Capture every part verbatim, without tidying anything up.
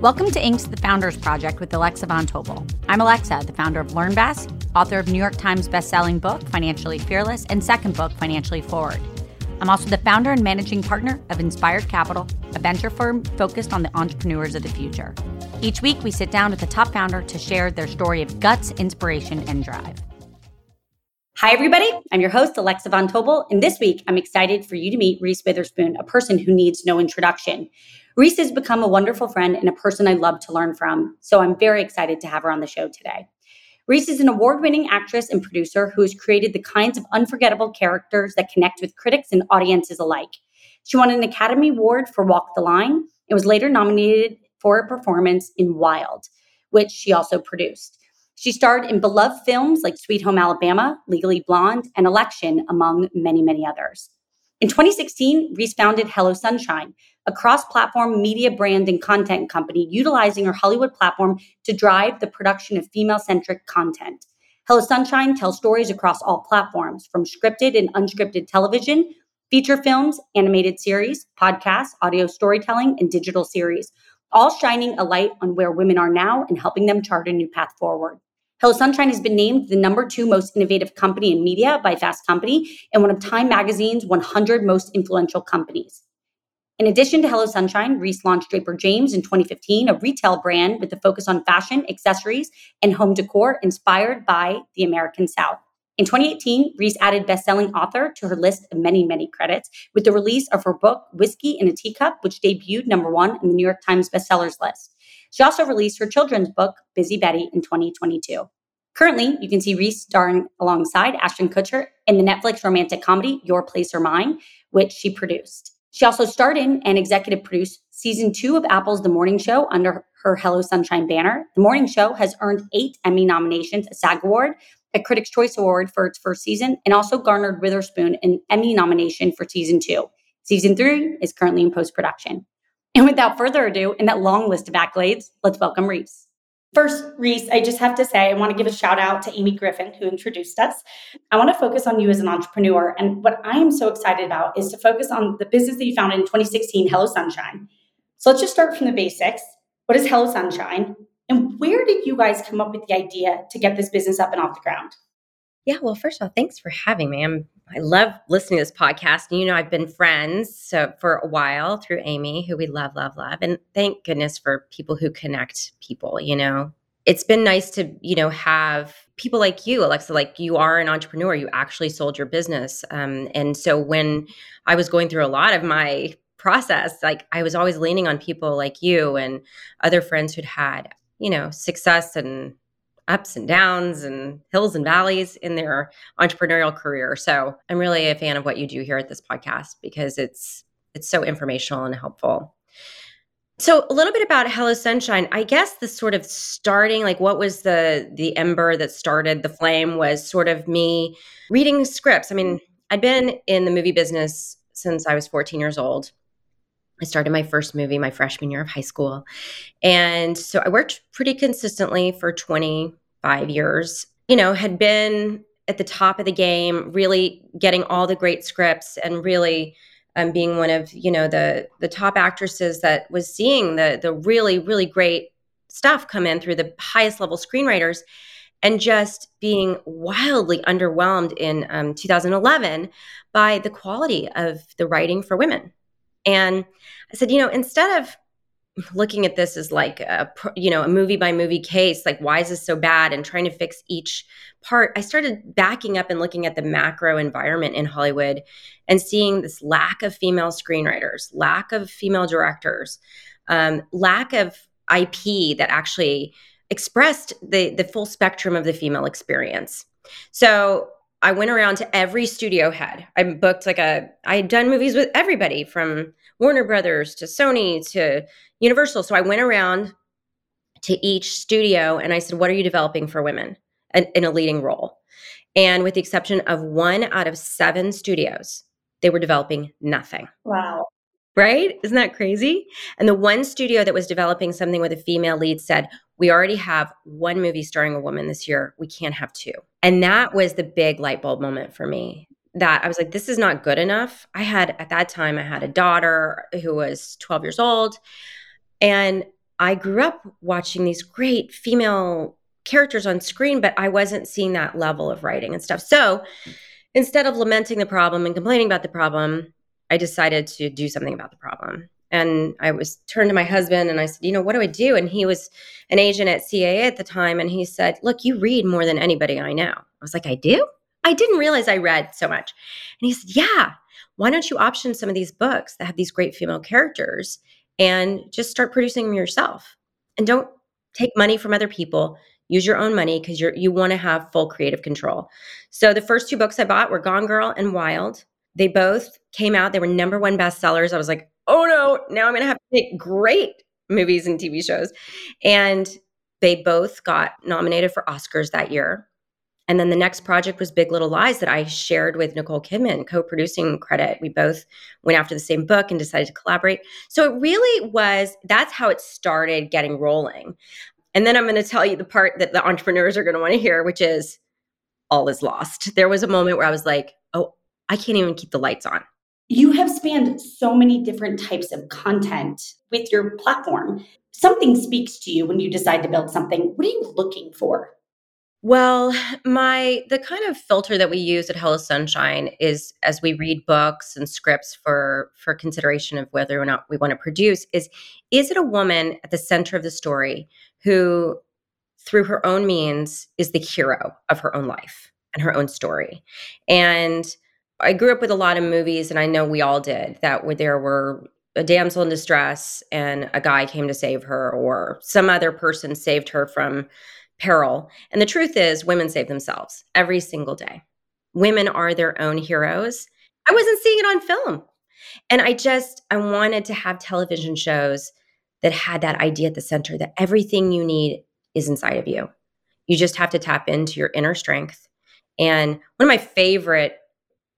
Welcome to Incorporated's The Founders Project with Alexa Von Tobel. I'm Alexa, the founder of LearnBass, author of New York Times bestselling book, Financially Fearless, and second book, Financially Forward. I'm also the founder and managing partner of Inspired Capital, a venture firm focused on the entrepreneurs of the future. Each week, we sit down with the top founder to share their story of guts, inspiration, and drive. Hi, everybody. I'm your host, Alexa Von Tobel, and this week, I'm excited for you to meet Reese Witherspoon, a person who needs no introduction. Reese has become a wonderful friend and a person I love to learn from, so I'm very excited to have her on the show today. Reese is an award-winning actress and producer who has created the kinds of unforgettable characters that connect with critics and audiences alike. She won an Academy Award for Walk the Line and was later nominated for a performance in Wild, which she also produced. She starred in beloved films like Sweet Home Alabama, Legally Blonde, and Election, among many, many others. In twenty sixteen, Reese founded Hello Sunshine, a cross-platform media brand and content company utilizing her Hollywood platform to drive the production of female-centric content. Hello Sunshine tells stories across all platforms, from scripted and unscripted television, feature films, animated series, podcasts, audio storytelling, and digital series, all shining a light on where women are now and helping them chart a new path forward. Hello Sunshine has been named the number two most innovative company in media by Fast Company and one of Time Magazine's one hundred most influential companies. In addition to Hello Sunshine, Reese launched Draper James in twenty fifteen, a retail brand with a focus on fashion, accessories, and home decor inspired by the American South. In twenty eighteen, Reese added best-selling author to her list of many, many credits with the release of her book, Whiskey in a Teacup, which debuted number one in the New York Times bestsellers list. She also released her children's book, Busy Betty, in twenty twenty-two. Currently, you can see Reese starring alongside Ashton Kutcher in the Netflix romantic comedy, Your Place or Mine, which she produced. She also starred in and executive produced season two of Apple's The Morning Show under her Hello Sunshine banner. The Morning Show has earned eight Emmy nominations, a SAG Award, a Critics' Choice Award for its first season, and also garnered Witherspoon an Emmy nomination for season two. Season three is currently in post-production. And without further ado, in that long list of accolades, let's welcome Reese. First, Reese, I just have to say, I want to give a shout out to Amy Griffin, who introduced us. I want to focus on you as an entrepreneur. And what I am so excited about is to focus on the business that you founded in twenty sixteen, Hello Sunshine. So let's just start from the basics. What is Hello Sunshine? And where did you guys come up with the idea to get this business up and off the ground? Yeah, well, first of all, thanks for having me. I'm, I love listening to this podcast. You know, I've been friends so, for a while through Amy, who we love, love, love. And thank goodness for people who connect people, you know. It's been nice to, you know, have people like you, Alexa, like you are an entrepreneur. You actually sold your business. Um, and so when I was going through a lot of my process, like I was always leaning on people like you and other friends who'd had, you know, success and ups and downs and hills and valleys in their entrepreneurial career. So I'm really a fan of what you do here at this podcast because it's it's so informational and helpful. So a little bit about Hello Sunshine. I guess the sort of starting, like what was the the ember that started the flame was sort of me reading scripts. I mean, I'd been in the movie business since I was fourteen years old. I started my first movie my freshman year of high school. And so I worked pretty consistently for twenty-five years, you know, had been at the top of the game, really getting all the great scripts and really um, being one of, you know, the the top actresses that was seeing the the really, really great stuff come in through the highest level screenwriters and just being wildly underwhelmed in um, two thousand eleven by the quality of the writing for women. And I said, you know, instead of looking at this as like a, you know, a movie by movie case, like why is this so bad and trying to fix each part, I started backing up and looking at the macro environment in Hollywood and seeing this lack of female screenwriters, lack of female directors, um, lack of I P that actually expressed the the full spectrum of the female experience. So I went around to every studio head. I booked like a, I had done movies with everybody from Warner Brothers to Sony to Universal. So I went around to each studio and I said, what are you developing for women in, in a leading role? And with the exception of one out of seven studios, they were developing nothing. Wow. Right? Isn't that crazy? And the one studio that was developing something with a female lead said, we already have one movie starring a woman this year. We can't have two. And that was the big light bulb moment for me, that I was like, this is not good enough. I had, at that time, I had a daughter who was twelve years old. And I grew up watching these great female characters on screen, but I wasn't seeing that level of writing and stuff. So instead of lamenting the problem and complaining about the problem, I decided to do something about the problem. And I was turned to my husband and I said, you know, what do I do? And he was an agent at C A A at the time. And he said, look, you read more than anybody I know. I was like, I do? I didn't realize I read so much. And he said, yeah, why don't you option some of these books that have these great female characters and just start producing them yourself? And don't take money from other people. Use your own money because you're, you want to have full creative control. So the first two books I bought were Gone Girl and Wild. They both came out. They were number one bestsellers. I was like, oh no, now I'm going to have to make great movies and T V shows. And they both got nominated for Oscars that year. And then the next project was Big Little Lies that I shared with Nicole Kidman, co-producing credit. We both went after the same book and decided to collaborate. So it really was, that's how it started getting rolling. And then I'm going to tell you the part that the entrepreneurs are going to want to hear, which is all is lost. There was a moment where I was like, oh, I can't even keep the lights on. You have spanned so many different types of content with your platform. Something speaks to you when you decide to build something. What are you looking for? Well, my the kind of filter that we use at Hello Sunshine is, as we read books and scripts for, for consideration of whether or not we want to produce, is, is it a woman at the center of the story who, through her own means, is the hero of her own life and her own story? And I grew up with a lot of movies, and I know we all did, that where there were a damsel in distress and a guy came to save her, or some other person saved her from peril. And the truth is, women save themselves every single day. Women are their own heroes. I wasn't seeing it on film. And I just, I wanted to have television shows that had that idea at the center, that everything you need is inside of you. You just have to tap into your inner strength. And one of my favorite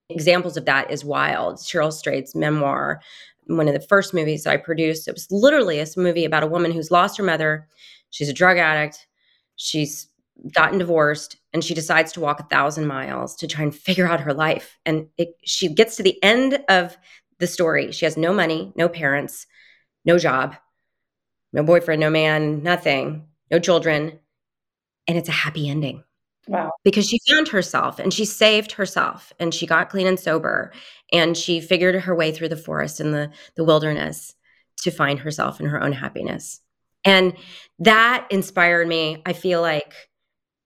examples of that is Wild, Cheryl Strayed's memoir, one of the first movies that I produced. It was literally a movie about a woman who's lost her mother. She's a drug addict. She's gotten divorced, and she decides to walk a thousand miles to try and figure out her life. And it, she gets to the end of the story. She has no money, no parents, no job, no boyfriend, no man, nothing, no children. And it's a happy ending. Wow. Because she found herself and she saved herself and she got clean and sober and she figured her way through the forest and the, the wilderness to find herself and her own happiness. And that inspired me. I feel like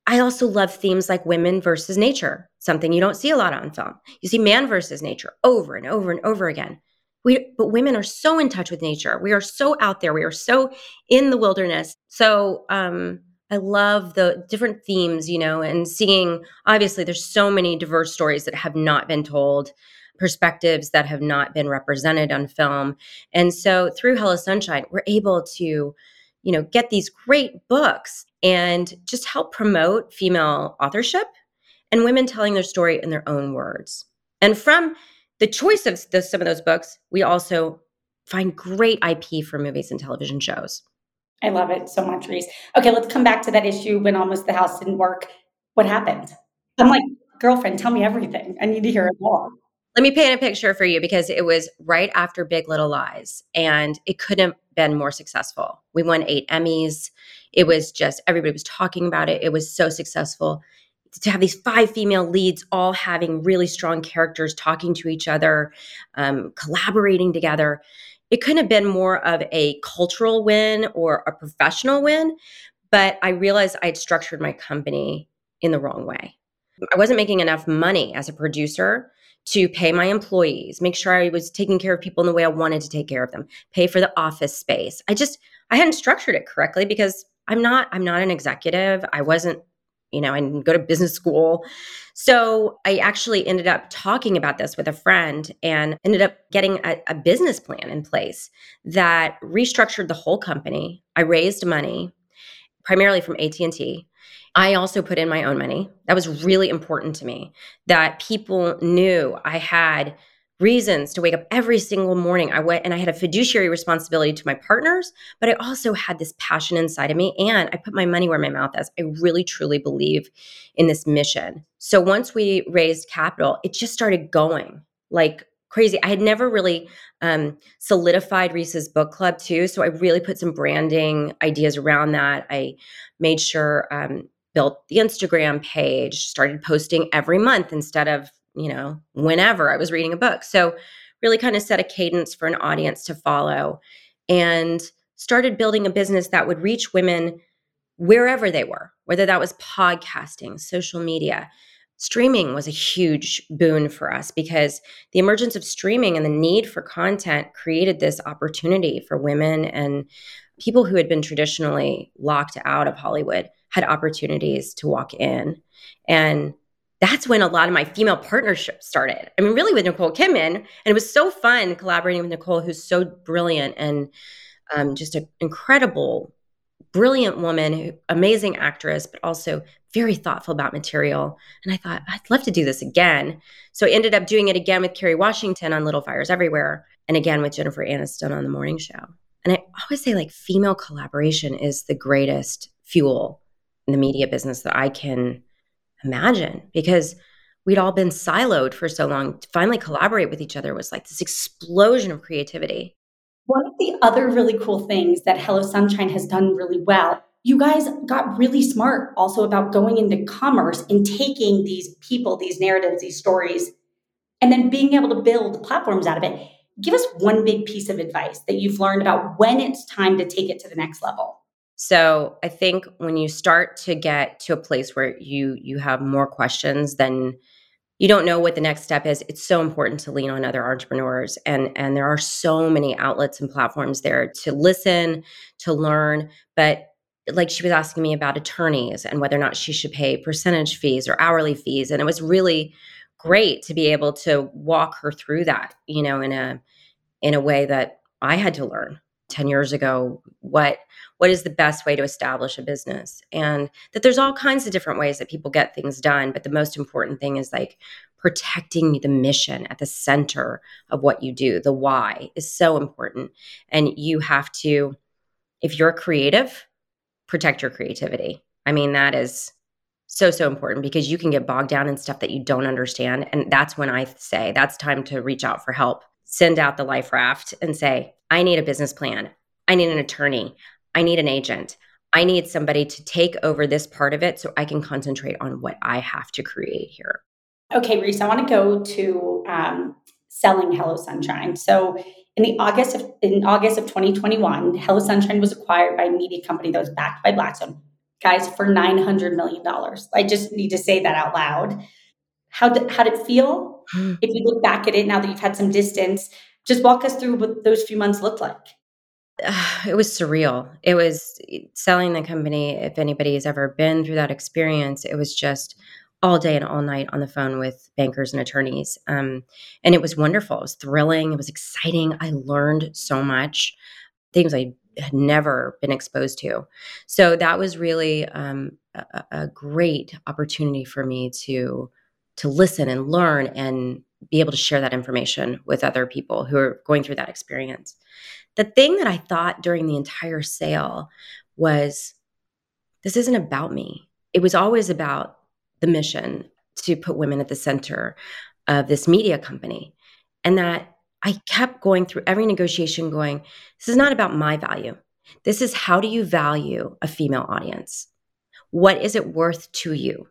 I also love themes like women versus nature, something you don't see a lot on film. You see man versus nature over and over and over again. We, but women are so in touch with nature. We are so out there. We are so in the wilderness. So, um, I love the different themes, you know, and seeing, obviously, there's so many diverse stories that have not been told, perspectives that have not been represented on film. And so through Hello Sunshine, we're able to, you know, get these great books and just help promote female authorship and women telling their story in their own words. And from the choice of the, some of those books, we also find great I P for movies and television shows. I love it so much, Reese. Okay, let's come back to that issue when Almost the House didn't work. What happened? I'm like, girlfriend, tell me everything. I need to hear it all. Let me paint a picture for you, because it was right after Big Little Lies, and it couldn't have been more successful. We won eight Emmys. It was just, everybody was talking about it. It was so successful. To have these five female leads all having really strong characters, talking to each other, um, collaborating together. It couldn't have been more of a cultural win or a professional win, but I realized I'd structured my company in the wrong way. I wasn't making enough money as a producer to pay my employees, make sure I was taking care of people in the way I wanted to take care of them, pay for the office space. I just, I hadn't structured it correctly because I'm not, I'm not an executive. I wasn't you know, and go to business school. So I actually ended up talking about this with a friend and ended up getting a, a business plan in place that restructured the whole company. I raised money primarily from A T and T. I also put in my own money. That was really important to me, that people knew I had reasons to wake up every single morning. I went and I had a fiduciary responsibility to my partners, but I also had this passion inside of me, and I put my money where my mouth is. I really, truly believe in this mission. So once we raised capital, it just started going like crazy. I had never really um, solidified Reese's Book Club too, so I really put some branding ideas around that. I made sure, um, built the Instagram page, started posting every month instead of, you know, whenever I was reading a book. So really kind of set a cadence for an audience to follow, and started building a business that would reach women wherever they were, whether that was podcasting, social media. Streaming was a huge boon for us because the emergence of streaming and the need for content created this opportunity for women, and people who had been traditionally locked out of Hollywood had opportunities to walk in. And that's when a lot of my female partnerships started. I mean, really with Nicole Kidman. And it was so fun collaborating with Nicole, who's so brilliant and um, just an incredible, brilliant woman, amazing actress, but also very thoughtful about material. And I thought, I'd love to do this again. So I ended up doing it again with Kerry Washington on Little Fires Everywhere, and again with Jennifer Aniston on The Morning Show. And I always say, like, female collaboration is the greatest fuel in the media business that I can imagine, because we'd all been siloed for so long. To finally collaborate with each other was like this explosion of creativity. One of the other really cool things that Hello Sunshine has done really well, you guys got really smart also about going into commerce and taking these people, these narratives, these stories, and then being able to build platforms out of it. Give us one big piece of advice that you've learned about when it's time to take it to the next level. So I think when you start to get to a place where you you have more questions than you don't know what the next step is, it's so important to lean on other entrepreneurs. And, and there are so many outlets and platforms there to listen, to learn. But like, she was asking me about attorneys and whether or not she should pay percentage fees or hourly fees. And it was really great to be able to walk her through that, you know, in a in a way that I had to learn ten years ago, what what is the best way to establish a business, and that there's all kinds of different ways that people get things done. But the most important thing is like protecting the mission at the center of what you do. The why is so important. And you have to, if you're creative, protect your creativity. I mean, that is so, so important, because you can get bogged down in stuff that you don't understand. And that's when I say that's time to reach out for help. Send out the life raft and say, I need a business plan. I need an attorney. I need an agent. I need somebody to take over this part of it so I can concentrate on what I have to create here. Okay, Reese, I want to go to um, selling Hello Sunshine. So in the August of in August of twenty twenty-one, Hello Sunshine was acquired by a media company that was backed by Blackstone, guys, for nine hundred million dollars. I just need to say that out loud. How did, how did it feel? If you look back at it now that you've had some distance, just walk us through what those few months looked like. It was surreal. It was selling the company. If anybody has ever been through that experience, it was just all day and all night on the phone with bankers and attorneys. Um, and it was wonderful. It was thrilling. It was exciting. I learned so much, things I had never been exposed to. So that was really um, a, a great opportunity for me to to listen and learn and be able to share that information with other people who are going through that experience. The thing that I thought during the entire sale was, this isn't about me. It was always about the mission to put women at the center of this media company. And that I kept going through every negotiation going, this is not about my value. This is, how do you value a female audience? What is it worth to you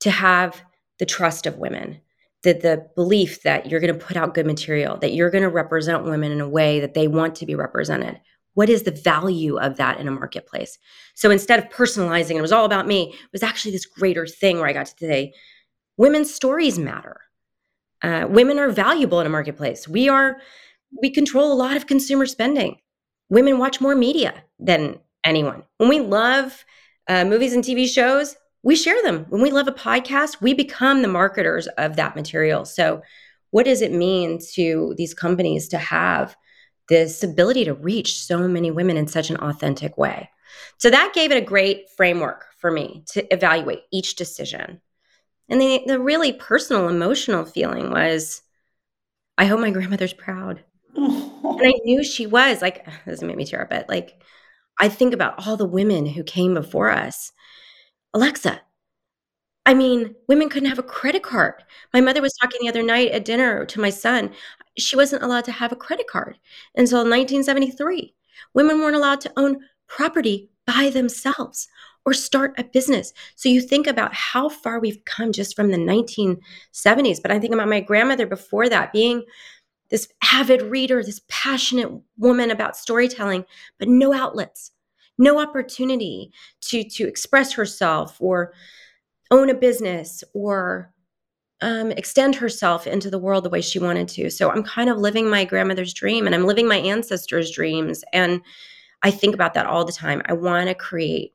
to have the trust of women, the, the belief that you're going to put out good material, that you're going to represent women in a way that they want to be represented? What is the value of that in a marketplace? So instead of personalizing, it was all about me, it was actually this greater thing where I got to say, women's stories matter. Uh, women are valuable in a marketplace. We are, we control a lot of consumer spending. Women watch more media than anyone. When we love uh, movies and T V shows, we share them. When we love a podcast, we become the marketers of that material. So what does it mean to these companies to have this ability to reach so many women in such an authentic way? So that gave it a great framework for me to evaluate each decision. And the, the really personal, emotional feeling was, I hope my grandmother's proud. And I knew she was. Like, this doesn't make me tear up, but like, I think about all the women who came before us. Alexa, I mean, women couldn't have a credit card. My mother was talking the other night at dinner to my son. She wasn't allowed to have a credit card until nineteen seventy-three. Women weren't allowed to own property by themselves or start a business. So you think about how far we've come just from the nineteen seventies. But I think about my grandmother before that being this avid reader, this passionate woman about storytelling, but no outlets, no opportunity to, to express herself or own a business or um, extend herself into the world the way she wanted to. So I'm kind of living my grandmother's dream, and I'm living my ancestors' dreams. And I think about that all the time. I want to create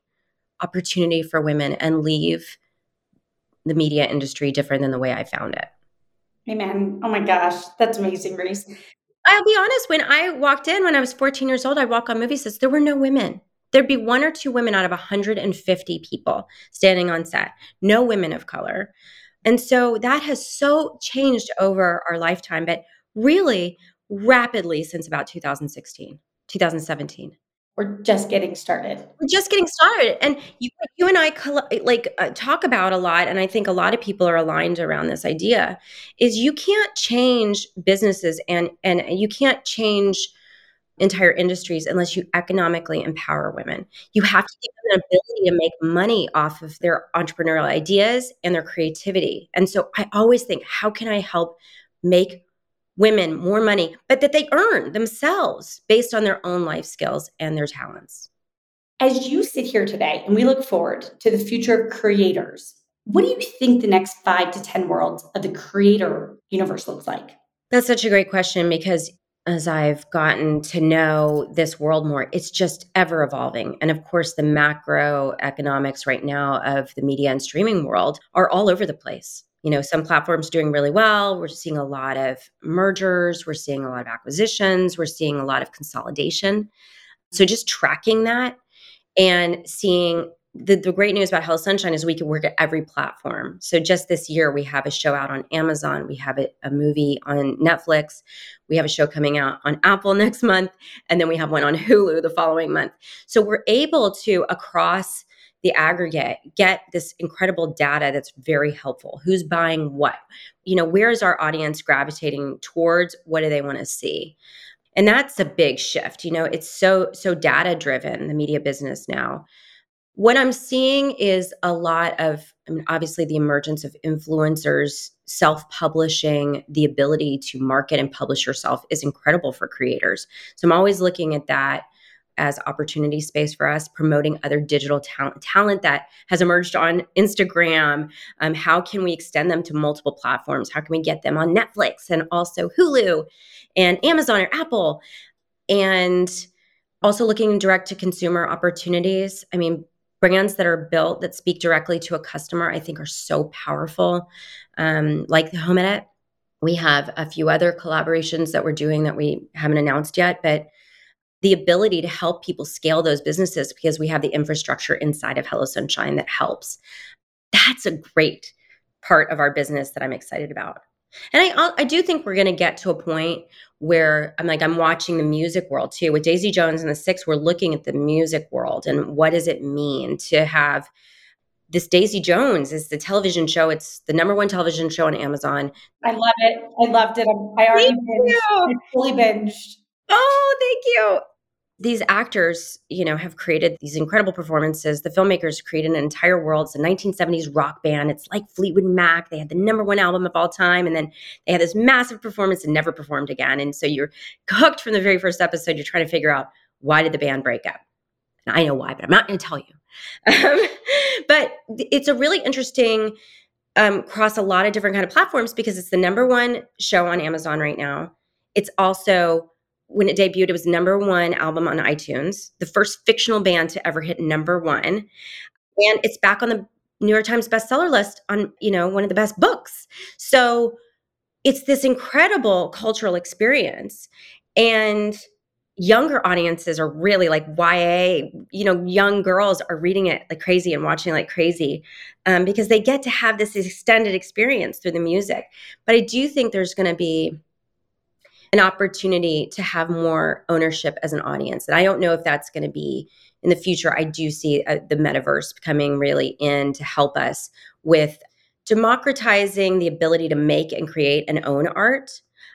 opportunity for women and leave the media industry different than the way I found it. Amen. Oh my gosh. That's amazing, Reese. I'll be honest. When I walked in, when I was fourteen years old, I walk on movie sets. There were no women. There'd be one or two women out of one hundred fifty people standing on set, no women of color. And so that has so changed over our lifetime, but really rapidly since about two thousand sixteen, two thousand seventeen. We're just getting started. We're just getting started. And you, you and I like uh, talk about a lot, and I think a lot of people are aligned around this idea, is you can't change businesses and and you can't change entire industries unless you economically empower women. You have to give them the ability to make money off of their entrepreneurial ideas and their creativity. And so I always think, how can I help make women more money, but that they earn themselves based on their own life skills and their talents? As you sit here today and we look forward to the future of creators, what do you think the next five to ten worlds of the creator universe looks like? That's such a great question, because as I've gotten to know this world more, it's just ever evolving. And of course, the macroeconomics right now of the media and streaming world are all over the place. You know, some platforms doing really well. We're seeing a lot of mergers. We're seeing a lot of acquisitions. We're seeing a lot of consolidation. So just tracking that and seeing the, the great news about Hello Sunshine is we can work at every platform. So just this year, we have a show out on Amazon. We have a, a movie on Netflix. We have a show coming out on Apple next month. And then we have one on Hulu the following month. So we're able to, across the aggregate, get this incredible data that's very helpful. Who's buying what? You know, where is our audience gravitating towards? What do they want to see? And that's a big shift. You know, it's so, so data driven, the media business now. What I'm seeing is a lot of, I mean, obviously the emergence of influencers, self-publishing, the ability to market and publish yourself is incredible for creators. So I'm always looking at that as opportunity space for us, promoting other digital talent, talent that has emerged on Instagram. Um, how can we extend them to multiple platforms? How can we get them on Netflix and also Hulu and Amazon or Apple? And also looking direct to consumer opportunities. I mean, brands that are built that speak directly to a customer, I think are so powerful, um, like the Home Edit. We have a few other collaborations that we're doing that we haven't announced yet, but the ability to help people scale those businesses because we have the infrastructure inside of Hello Sunshine that helps. That's a great part of our business that I'm excited about. And I I do think we're going to get to a point where I'm like, I'm watching the music world too. With Daisy Jones and the Six, we're looking at the music world and what does it mean to have this Daisy Jones is the television show. It's the number one television show on Amazon. I love it. I loved it. I already binged. I fully binged. Oh, thank you. These actors, you know, have created these incredible performances. The filmmakers created an entire world. It's a nineteen seventies rock band. It's like Fleetwood Mac. They had the number one album of all time. And then they had this massive performance and never performed again. And so you're hooked from the very first episode. You're trying to figure out, why did the band break up? And I know why, but I'm not going to tell you. Um, but it's a really interesting um, cross a lot of different kind of platforms because it's the number one show on Amazon right now. It's also, when it debuted, it was number one album on iTunes, the first fictional band to ever hit number one. And it's back on the New York Times bestseller list on, you know, one of the best books. So it's this incredible cultural experience. And younger audiences are really like Y A, you know, young girls are reading it like crazy and watching like crazy um, because they get to have this extended experience through the music. But I do think there's going to be an opportunity to have more ownership as an audience. And I don't know if that's going to be in the future. I do see uh, the metaverse coming really in to help us with democratizing the ability to make and create and own art,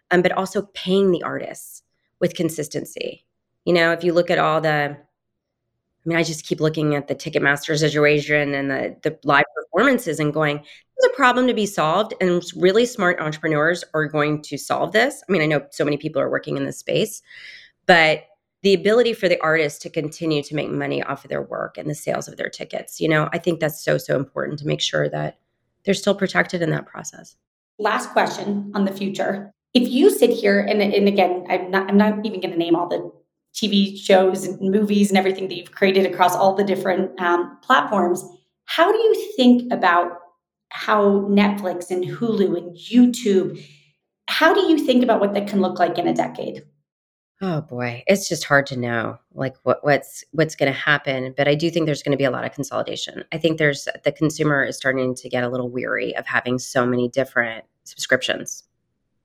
um, but also paying the artists with consistency. You know, if you look at all the, I mean, I just keep looking at the Ticketmaster situation and the, the live performances and going, there's a problem to be solved, and really smart entrepreneurs are going to solve this. I mean, I know so many people are working in this space, but the ability for the artists to continue to make money off of their work and the sales of their tickets, you know, I think that's so, so important to make sure that they're still protected in that process. Last question on the future. If you sit here, and, and again, I'm not, I'm not even going to name all the T V shows and movies and everything that you've created across all the different um, platforms, how do you think about how Netflix and Hulu and YouTube, how do you think about what that can look like in a decade? Oh boy, it's just hard to know like what, what's what's going to happen. But I do think there's going to be a lot of consolidation. I think there's the consumer is starting to get a little weary of having so many different subscriptions.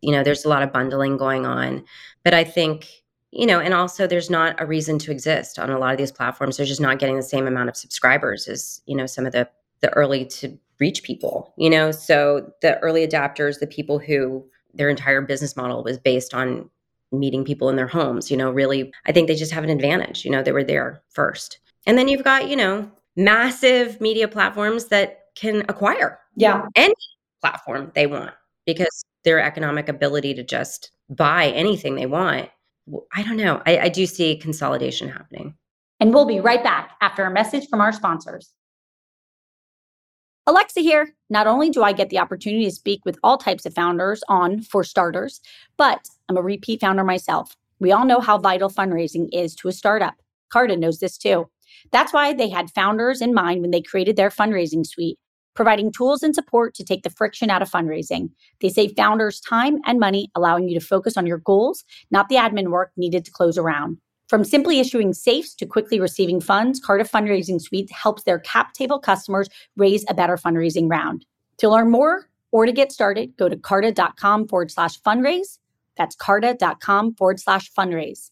You know, there's a lot of bundling going on, but I think, you know, and also there's not a reason to exist on a lot of these platforms. They're just not getting the same amount of subscribers as, you know, some of the the early to reach people, you know, so the early adopters, the people who their entire business model was based on meeting people in their homes, you know, really, I think they just have an advantage, you know, they were there first. And then you've got, you know, massive media platforms that can acquire yeah. any platform they want because their economic ability to just buy anything they want. I don't know. I, I do see consolidation happening. And we'll be right back after a message from our sponsors. Alexa here. Not only do I get the opportunity to speak with all types of founders on For Starters, but I'm a repeat founder myself. We all know how vital fundraising is to a startup. Carta knows this too. That's why they had founders in mind when they created their fundraising suite, providing tools and support to take the friction out of fundraising. They save founders time and money, allowing you to focus on your goals, not the admin work needed to close a round. From simply issuing safes to quickly receiving funds, Carta Fundraising Suite helps their cap table customers raise a better fundraising round. To learn more or to get started, go to carta.com forward slash fundraise. That's carta.com forward slash fundraise.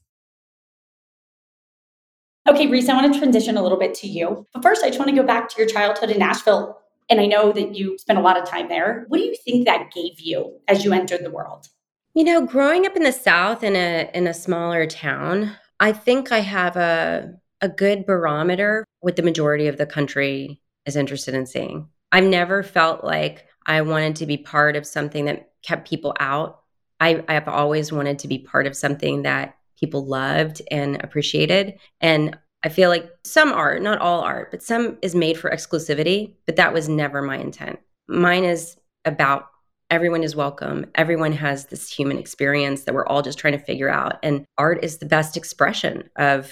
Okay, Reese, I want to transition a little bit to you. But first, I just want to go back to your childhood in Nashville. And I know that you spent a lot of time there. What do you think that gave you as you entered the world? You know, growing up in the South in a in a smaller town, I think I have a a good barometer what the majority of the country is interested in seeing. I've never felt like I wanted to be part of something that kept people out. I, I've always wanted to be part of something that people loved and appreciated. And I feel like some art, not all art, but some is made for exclusivity, but that was never my intent. Mine is about everyone is welcome. Everyone has this human experience that we're all just trying to figure out. And art is the best expression of,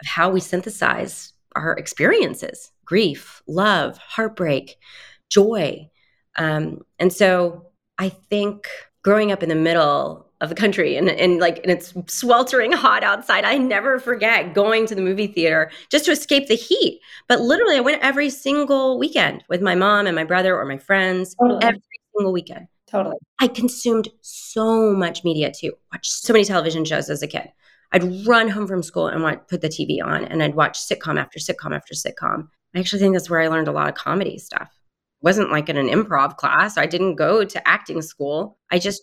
of how we synthesize our experiences, grief, love, heartbreak, joy. Um, and so I think growing up in the middle of the country and, and like, and it's sweltering hot outside, I never forget going to the movie theater just to escape the heat. But literally I went every single weekend with my mom and my brother or my friends. Totally. Every single weekend. Totally. I consumed so much media too. Watched so many television shows as a kid. I'd run home from school and watch, put the T V on, and I'd watch sitcom after sitcom after sitcom. I actually think that's where I learned a lot of comedy stuff. It wasn't like in an improv class. I didn't go to acting school. I just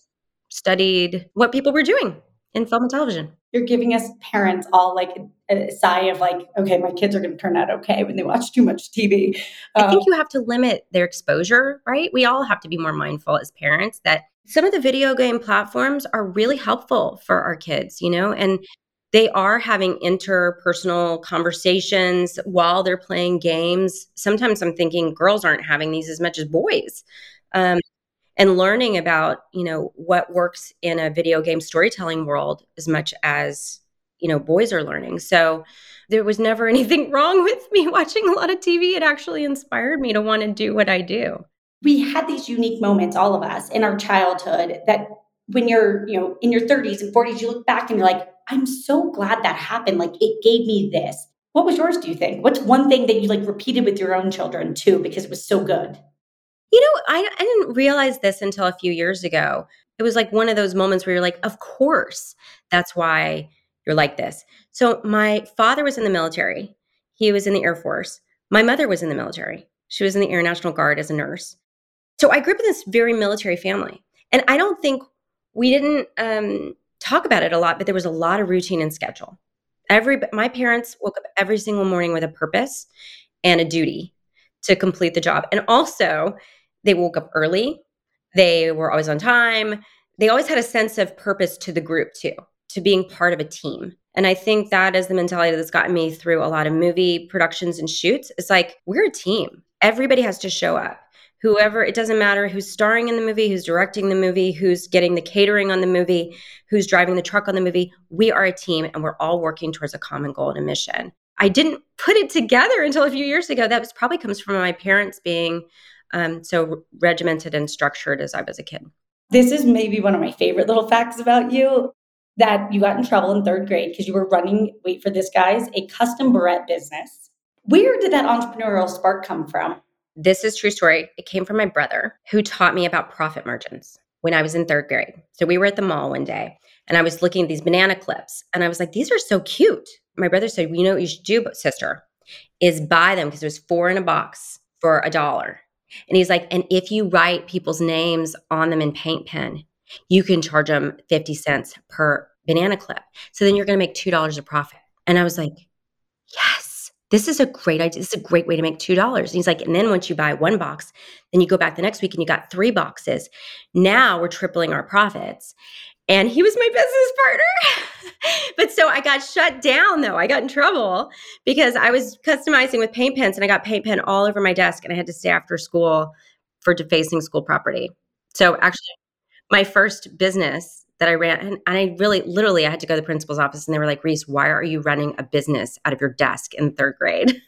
studied what people were doing in film and television. You're giving us parents all like a sigh of like, okay, my kids are going to turn out okay when they watch too much T V. Um, I think you have to limit their exposure, right? We all have to be more mindful as parents that some of the video game platforms are really helpful for our kids, you know, and they are having interpersonal conversations while they're playing games. Sometimes I'm thinking girls aren't having these as much as boys. Um, And learning about, you know, what works in a video game storytelling world as much as you know, boys are learning. So there was never anything wrong with me watching a lot of T V. It actually inspired me to want to do what I do. We had these unique moments, all of us, in our childhood that when you're, you know, in your thirties and forties, you look back and you're like, I'm so glad that happened. Like, it gave me this. What was yours, do you think? What's one thing that you like repeated with your own children too, because it was so good? You know, I, I didn't realize this until a few years ago. It was like one of those moments where you're like, of course, that's why you're like this. So my father was in the military. He was in the Air Force. My mother was in the military. She was in the Air National Guard as a nurse. So I grew up in this very military family. And I don't think we didn't um, talk about it a lot, but there was a lot of routine and schedule. Every My parents woke up every single morning with a purpose and a duty to complete the job. And also, they woke up early. They were always on time. They always had a sense of purpose to the group too, to being part of a team. And I think that is the mentality that's gotten me through a lot of movie productions and shoots. It's like, we're a team. Everybody has to show up. Whoever, it doesn't matter who's starring in the movie, who's directing the movie, who's getting the catering on the movie, who's driving the truck on the movie. We are a team and we're all working towards a common goal and a mission. I didn't put it together until a few years ago. That was probably comes from my parents being um, so regimented and structured as I was a kid. This is maybe one of my favorite little facts about you, that you got in trouble in third grade because you were running, wait for this guys, a custom barrette business. Where did that entrepreneurial spark come from? This is true story. It came from my brother, who taught me about profit margins when I was in third grade. So we were at the mall one day and I was looking at these banana clips and I was like, these are so cute. My brother said, well, you know what you should do, sister, is buy them, because there's four in a box for a dollar. And he's like, and if you write people's names on them in paint pen, you can charge them fifty cents per banana clip. So then you're going to make two dollars a profit. And I was like, yes. This is a great idea. This is a great way to make two dollars. And he's like, and then once you buy one box, then you go back the next week and you got three boxes. Now we're tripling our profits. And he was my business partner. But so I got shut down though. I got in trouble because I was customizing with paint pens and I got paint pen all over my desk and I had to stay after school for defacing school property. So actually my first business that I ran, and I really, literally, I had to go to the principal's office and they were like, Reese, why are you running a business out of your desk in third grade?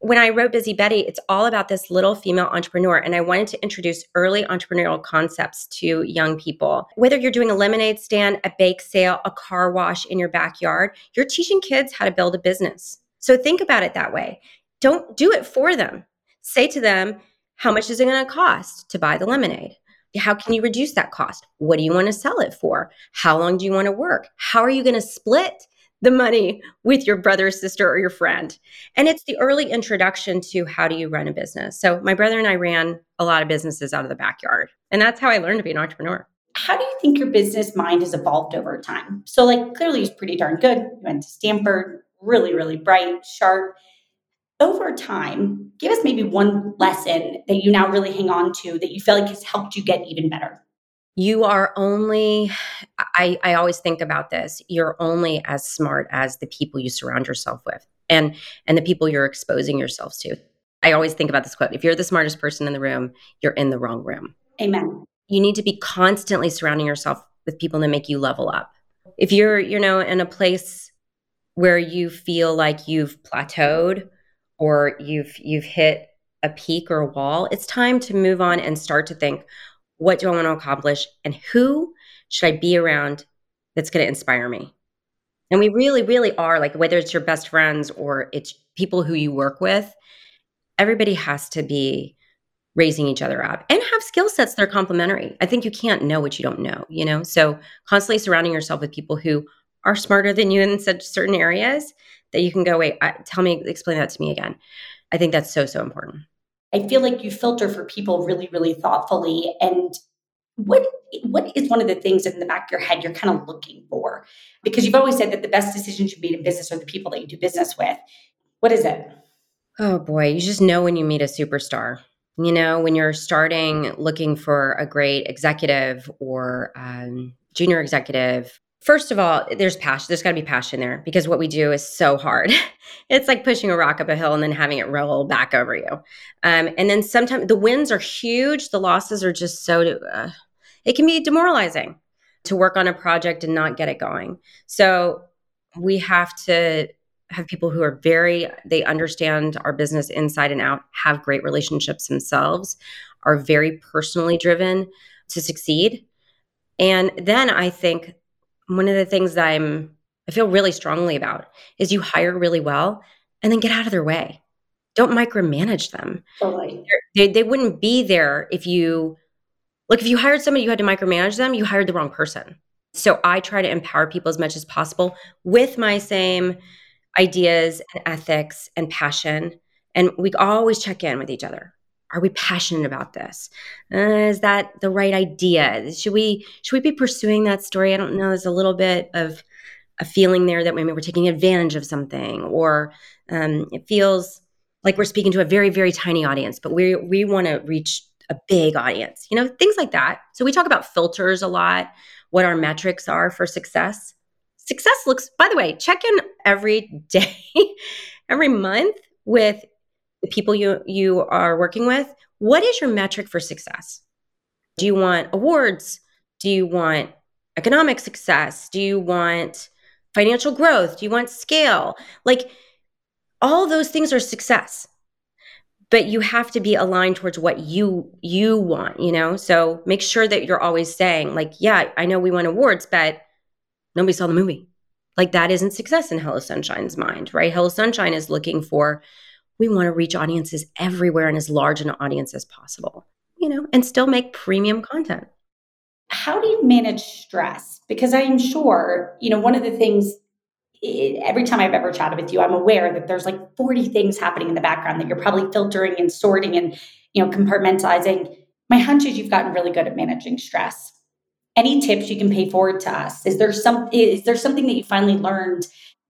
When I wrote Busy Betty, it's all about this little female entrepreneur. And I wanted to introduce early entrepreneurial concepts to young people. Whether you're doing a lemonade stand, a bake sale, a car wash in your backyard, you're teaching kids how to build a business. So think about it that way. Don't do it for them. Say to them, how much is it going to cost to buy the lemonade? How can you reduce that cost? What do you want to sell it for? How long do you want to work? How are you going to split the money with your brother, sister, or your friend? And it's the early introduction to how do you run a business. So my brother and I ran a lot of businesses out of the backyard. And that's how I learned to be an entrepreneur. How do you think your business mind has evolved over time? So like clearly it's pretty darn good. You went to Stanford, really, really bright, sharp. Over time, give us maybe one lesson that you now really hang on to that you feel like has helped you get even better. You are only, I, I always think about this, you're only as smart as the people you surround yourself with and, and the people you're exposing yourselves to. I always think about this quote, if you're the smartest person in the room, you're in the wrong room. Amen. You need to be constantly surrounding yourself with people that make you level up. If you're, you know, in a place where you feel like you've plateaued, or you've you've hit a peak or a wall, it's time to move on and start to think, what do I want to accomplish and who should I be around that's going to inspire me? And we really, really are, like whether it's your best friends or it's people who you work with, everybody has to be raising each other up and have skill sets that are complementary. I think you can't know what you don't know, you know? So constantly surrounding yourself with people who are smarter than you in such certain areas that you can go, wait, I, tell me, explain that to me again. I think that's so, so important. I feel like you filter for people really, really thoughtfully. And what what is one of the things that in the back of your head you're kind of looking for? Because you've always said that the best decisions you made in business are the people that you do business with. What is it? Oh boy, you just know when you meet a superstar. You know, when you're starting looking for a great executive or um, junior executive. First of all, there's passion. There's got to be passion there because what we do is so hard. It's like pushing a rock up a hill and then having it roll back over you. Um, and then sometimes the wins are huge. The losses are just so, uh, it can be demoralizing to work on a project and not get it going. So we have to have people who are very, they understand our business inside and out, have great relationships themselves, are very personally driven to succeed. And then I think one of the things that I'm, I feel really strongly about is you hire really well and then get out of their way. Don't micromanage them. Totally. They, they wouldn't be there if you, like if you hired somebody, you had to micromanage them, you hired the wrong person. So I try to empower people as much as possible with my same ideas and ethics and passion. And we always check in with each other. Are we passionate about this? Uh, is that the right idea? Should we should we be pursuing that story? I don't know. There's a little bit of a feeling there that maybe we're taking advantage of something, or um, it feels like we're speaking to a very, very tiny audience, but we we want to reach a big audience, you know, things like that. So we talk about filters a lot, what our metrics are for success. Success looks, by the way, check in every day, every month with the people you, you are working with. What is your metric for success? Do you want awards? Do you want economic success? Do you want financial growth? Do you want scale? Like all those things are success, but you have to be aligned towards what you you want, you know? So make sure that you're always saying like, yeah, I know we won awards, but nobody saw the movie. Like that isn't success in Hello Sunshine's mind, right? Hello Sunshine is looking for, we want to reach audiences everywhere and as large an audience as possible, you know, and still make premium content. How do you manage stress? Because I'm sure, you know, one of the things every time I've ever chatted with you, I'm aware that there's like forty things happening in the background that you're probably filtering and sorting and, you know, compartmentalizing. My hunch is you've gotten really good at managing stress. Any tips you can pay forward to us? Is there some, is there something that you finally learned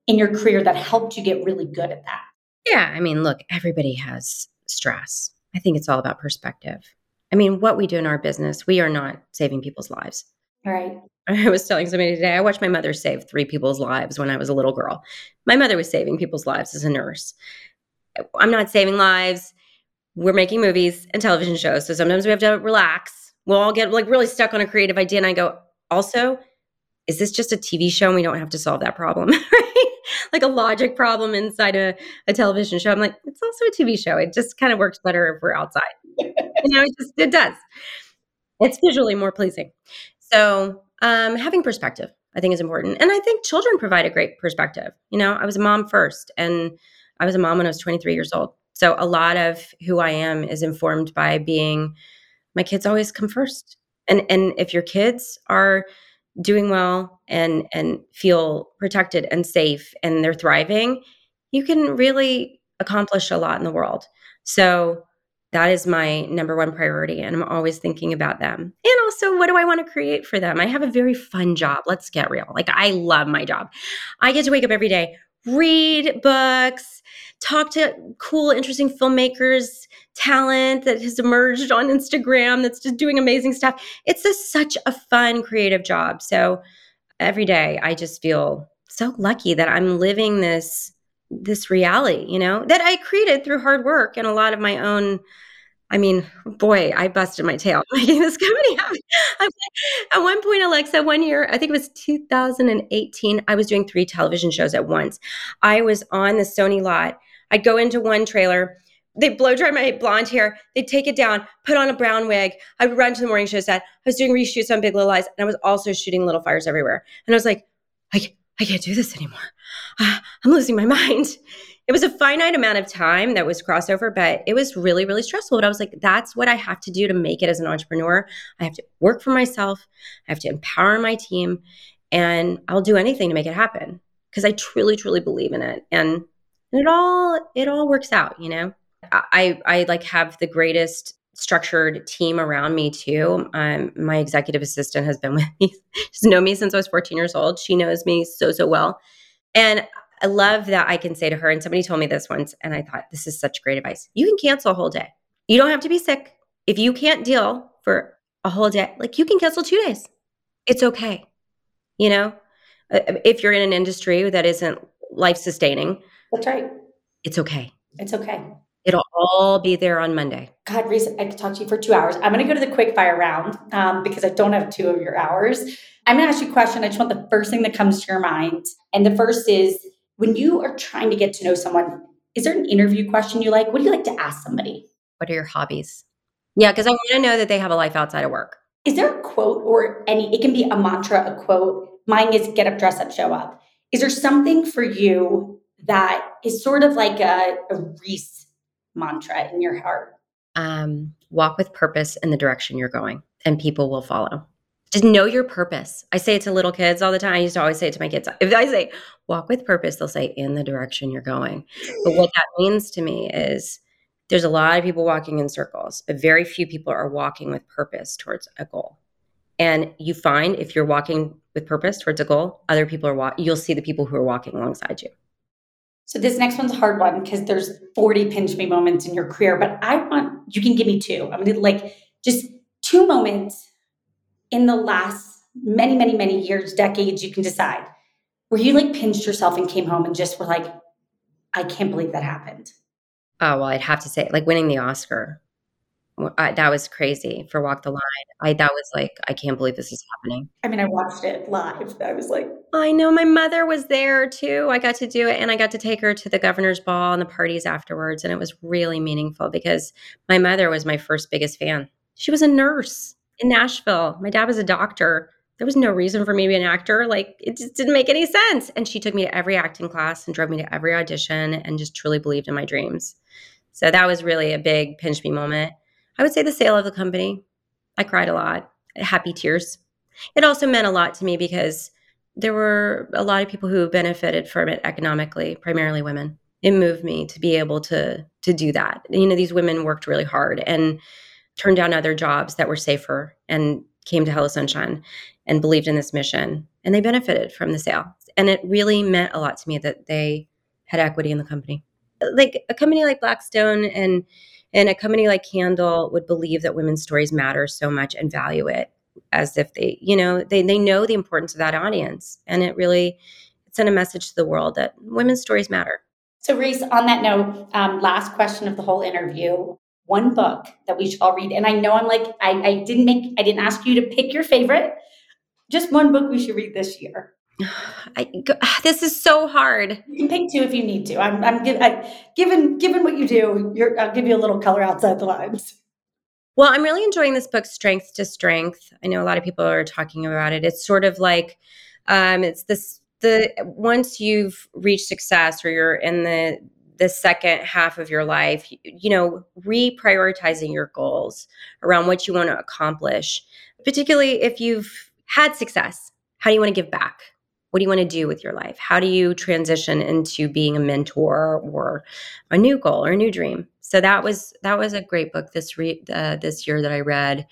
in your career that helped you get really good at that? Yeah. I mean, look, everybody has stress. I think it's all about perspective. I mean, what we do in our business, we are not saving people's lives. All right. I was telling somebody today, I watched my mother save three people's lives when I was a little girl. My mother was saving people's lives as a nurse. I'm not saving lives. We're making movies and television shows. So sometimes we have to relax. We'll all get like really stuck on a creative idea. And I go, also, is this just a T V show and we don't have to solve that problem? Right? Like a logic problem inside a, a television show. I'm like, it's also a T V show. It just kind of works better if we're outside. You know, it just, it does. It's visually more pleasing. So um, having perspective, I think, is important. And I think children provide a great perspective. You know, I was a mom first, and I was a mom when I was twenty-three years old. So a lot of who I am is informed by being, my kids always come first. And and if your kids are doing well and and feel protected and safe and they're thriving, you can really accomplish a lot in the world. So that is my number one priority. And I'm always thinking about them. And also, what do I want to create for them? I have a very fun job. Let's get real. Like, I love my job. I get to wake up every day, read books, talk to cool, interesting filmmakers, talent that has emerged on Instagram that's just doing amazing stuff. It's just such a fun, creative job. So every day I just feel so lucky that I'm living this this reality, you know, that I created through hard work and a lot of my own. I mean, boy, I busted my tail making this company happen. At one point, Alexa, one year, I think it was two thousand eighteen, I was doing three television shows at once. I was on the Sony lot. I'd go into one trailer. They'd blow dry my blonde hair. They'd take it down, put on a brown wig. I would run to the morning show set. I was doing reshoots on Big Little Lies, and I was also shooting Little Fires Everywhere. And I was like, I, I can't do this anymore. Uh, I'm losing my mind. It was a finite amount of time that was crossover, but it was really, really stressful. But I was like, that's what I have to do to make it as an entrepreneur. I have to work for myself. I have to empower my team, and I'll do anything to make it happen because I truly, truly believe in it. And it all, it all works out, you know? I, I like have the greatest structured team around me too. Um, my executive assistant has been with me. She's known me since I was fourteen years old. She knows me so, so well. And I love that I can say to her, and somebody told me this once, and I thought, this is such great advice. You can cancel a whole day. You don't have to be sick. If you can't deal for a whole day, like you can cancel two days. It's okay. You know, if you're in an industry that isn't life sustaining. That's right. It's okay. It's okay. It'll all be there on Monday. God, Reese, I could talk to you for two hours. I'm going to go to the quick fire round um, because I don't have two of your hours. I'm going to ask you a question. I just want the first thing that comes to your mind. And the first is, when you are trying to get to know someone, is there an interview question you like? What do you like to ask somebody? What are your hobbies? Yeah, because I want to know that they have a life outside of work. Is there a quote or any, it can be a mantra, a quote. Mine is get up, dress up, show up. Is there something for you that is sort of like a, a Reese mantra in your heart? Um, walk with purpose in the direction you're going and people will follow. Just know your purpose. I say it to little kids all the time. I used to always say it to my kids. If I say walk with purpose, they'll say in the direction you're going. But what that means to me is there's a lot of people walking in circles, but very few people are walking with purpose towards a goal. And you find if you're walking with purpose towards a goal, other people are walking, you'll see the people who are walking alongside you. So this next one's a hard one because there's forty pinch me moments in your career, but I want, you can give me two. I'm gonna like just two moments in the last many, many, many years, decades, you can decide where you like pinched yourself and came home and just were like, I can't believe that happened. Oh, well, I'd have to say like winning the Oscar. I, that was crazy for Walk the Line. I, that was like, I can't believe this is happening. I mean, I watched it live. I was like, I know my mother was there too. I got to do it and I got to take her to the governor's ball and the parties afterwards. And it was really meaningful because my mother was my first biggest fan. She was a nurse in Nashville. My dad was a doctor. There was no reason for me to be an actor. Like it just didn't make any sense. And she took me to every acting class and drove me to every audition and just truly believed in my dreams. So that was really a big pinch me moment. I would say the sale of the company. I cried a lot, happy tears. It also meant a lot to me because there were a lot of people who benefited from it economically, primarily women. It moved me to be able to, to do that. You know, these women worked really hard and turned down other jobs that were safer and came to Hello Sunshine and believed in this mission. And they benefited from the sale. And it really meant a lot to me that they had equity in the company. Like a company like Blackstone and And a company like Candle would believe that women's stories matter so much and value it as if they, you know, they they know the importance of that audience. And it really sent a message to the world that women's stories matter. So Reese, on that note, um, last question of the whole interview, one book that we should all read. And I know I'm like, I, I didn't make, I didn't ask you to pick your favorite, just one book we should read this year. I, this is so hard. You can pick two if you need to. I'm, I'm give, I, given given what you do, you're, I'll give you a little color outside the lines. Well, I'm really enjoying this book, Strength to Strength. I know a lot of people are talking about it. It's sort of like, um, it's this the once you've reached success or you're in the the second half of your life, you, you know, reprioritizing your goals around what you want to accomplish, particularly if you've had success. How do you want to give back? What do you want to do with your life? How do you transition into being a mentor or a new goal or a new dream? So that was that was a great book this re, uh, this year that I read,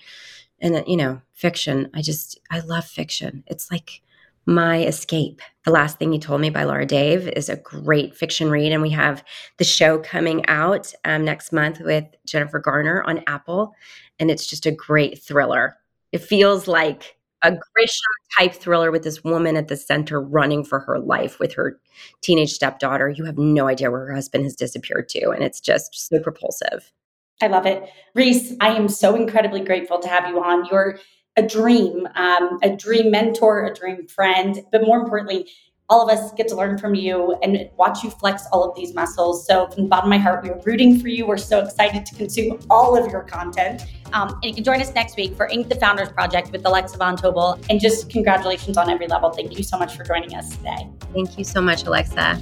and uh, you know, fiction. I just I love fiction. It's like my escape. The Last Thing You Told Me by Laura Dave is a great fiction read, and we have the show coming out um, next month with Jennifer Garner on Apple, and it's just a great thriller. It feels like a Grisham-type thriller with this woman at the center running for her life with her teenage stepdaughter. You have no idea where her husband has disappeared to, and it's just so propulsive. I love it. Reese, I am so incredibly grateful to have you on. You're a dream, um, a dream mentor, a dream friend, but more importantly, all of us get to learn from you and watch you flex all of these muscles. So from the bottom of my heart, we are rooting for you. We're so excited to consume all of your content. Um, and you can join us next week for Incorporated. The Founders Project with Alexa Von Tobel. And just congratulations on every level. Thank you so much for joining us today. Thank you so much, Alexa.